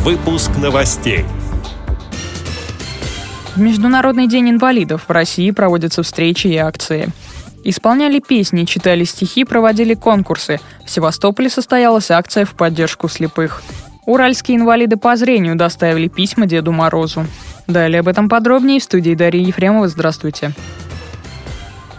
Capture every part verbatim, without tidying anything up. Выпуск новостей. В Международный день инвалидов в России проводятся встречи и акции. Исполняли песни, читали стихи, проводили конкурсы. В Севастополе состоялась акция в поддержку слепых. Уральские инвалиды по зрению доставили письма Деду Морозу. Далее об этом подробнее в студии Дарьи Ефремовой. Здравствуйте.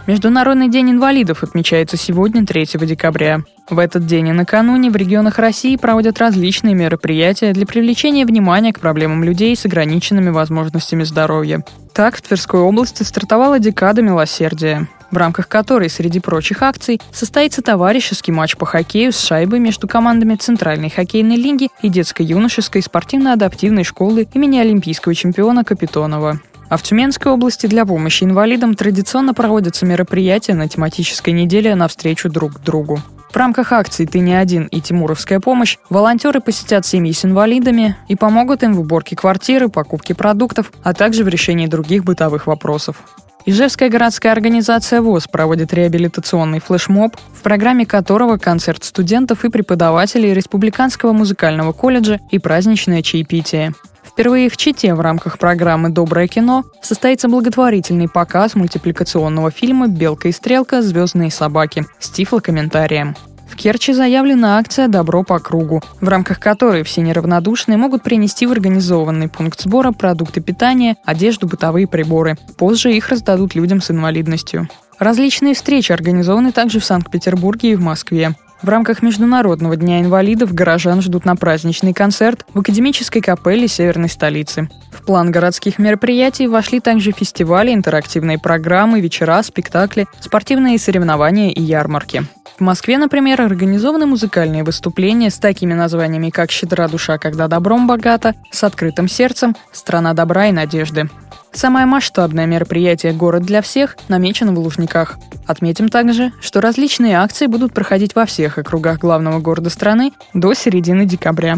Международный день инвалидов отмечается сегодня, третьего декабря. В этот день и накануне в регионах России проводят различные мероприятия для привлечения внимания к проблемам людей с ограниченными возможностями здоровья. Так, в Тверской области стартовала декада милосердия, в рамках которой, среди прочих акций, состоится товарищеский матч по хоккею с шайбой между командами Центральной хоккейной лиги и детско-юношеской спортивно-адаптивной школы имени олимпийского чемпиона Капитонова. А в Тюменской области для помощи инвалидам традиционно проводятся мероприятия на тематической неделе «Навстречу друг к другу». В рамках акций «Ты не один» и «Тимуровская помощь» волонтеры посетят семьи с инвалидами и помогут им в уборке квартиры, покупке продуктов, а также в решении других бытовых вопросов. Ижевская городская организация ВОС проводит реабилитационный флешмоб, в программе которого концерт студентов и преподавателей Республиканского музыкального колледжа и праздничное чаепитие. Впервые в Чите в рамках программы «Доброе кино» состоится благотворительный показ мультипликационного фильма «Белка и стрелка. Звездные собаки» с тифлокомментарием. В Керчи заявлена акция «Добро по кругу», в рамках которой все неравнодушные могут принести в организованный пункт сбора продукты питания, одежду, бытовые приборы. Позже их раздадут людям с инвалидностью. Различные встречи организованы также в Санкт-Петербурге и в Москве. В рамках Международного дня инвалидов горожан ждут на праздничный концерт в академической капелле северной столицы. В план городских мероприятий вошли также фестивали, интерактивные программы, вечера, спектакли, спортивные соревнования и ярмарки. В Москве, например, организованы музыкальные выступления с такими названиями, как «Щедра душа, когда добром богата», «С открытым сердцем», «Страна добра и надежды». Самое масштабное мероприятие «Город для всех» намечено в Лужниках. Отметим также, что различные акции будут проходить во всех округах главного города страны до середины декабря.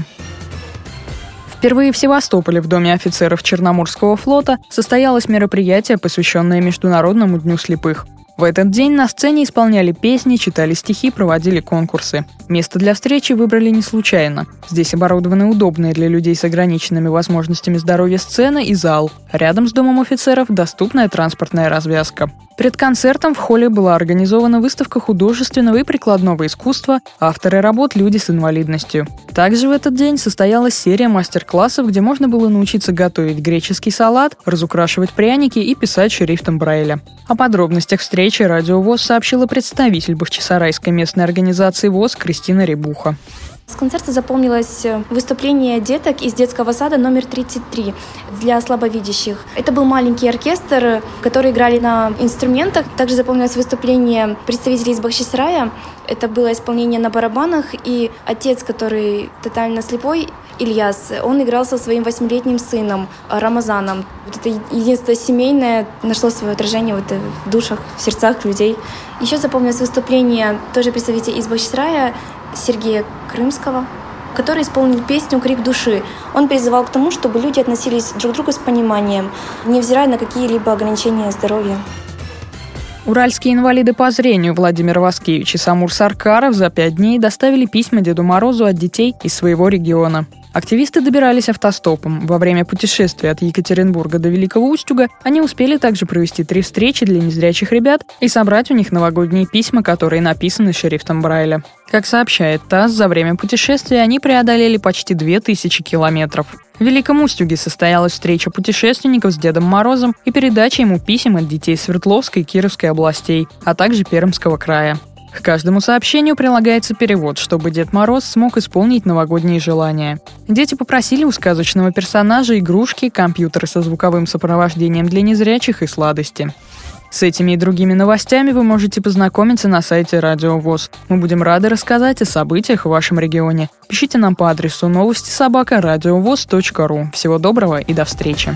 Впервые в Севастополе в Доме офицеров Черноморского флота состоялось мероприятие, посвященное Международному дню слепых. В этот день на сцене исполняли песни, читали стихи, проводили конкурсы. Место для встречи выбрали не случайно. Здесь оборудованы удобные для людей с ограниченными возможностями здоровья сцена и зал. Рядом с Домом офицеров доступная транспортная развязка. Перед концертом в холле была организована выставка художественного и прикладного искусства, авторы работ – люди с инвалидностью. Также в этот день состоялась серия мастер-классов, где можно было научиться готовить греческий салат, разукрашивать пряники и писать шрифтом Брайля. О подробностях встречи Радио ВОС сообщила представитель Бахчисарайской местной организации ВОС Кристина Ребуха. С концерта запомнилось выступление деток из детского сада номер тридцать три для слабовидящих. Это был маленький оркестр, который играли на инструментах. Также запомнилось выступление представителей из Бахчисарая. Это было исполнение на барабанах, и отец, который тотально слепой, Ильяс, он играл со своим восьмилетним сыном Рамазаном. Вот это единство семейное нашло свое отражение вот в душах, в сердцах людей. Еще запомнилось выступление тоже представителя из Бахчисарая, Сергея Крымского, который исполнил песню «Крик души». Он призывал к тому, чтобы люди относились друг к другу с пониманием, невзирая на какие-либо ограничения здоровья. Уральские инвалиды по зрению Владимир Васкевич и Самур Саркаров за пять дней доставили письма Деду Морозу от детей из своего региона. Активисты добирались автостопом. Во время путешествия от Екатеринбурга до Великого Устюга они успели также провести три встречи для незрячих ребят и собрать у них новогодние письма, которые написаны шрифтом Брайля. Как сообщает ТАСС, за время путешествия они преодолели почти две тысячи километров. В Великом Устюге состоялась встреча путешественников с Дедом Морозом и передача ему писем от детей Свердловской и Кировской областей, а также Пермского края. К каждому сообщению прилагается перевод, чтобы Дед Мороз смог исполнить новогодние желания. Дети попросили у сказочного персонажа игрушки, компьютеры со звуковым сопровождением для незрячих и сладости. С этими и другими новостями вы можете познакомиться на сайте Радио ВОС. Мы будем рады рассказать о событиях в вашем регионе. Пишите нам по адресу новости собака радиовос точка ру. Всего доброго и до встречи!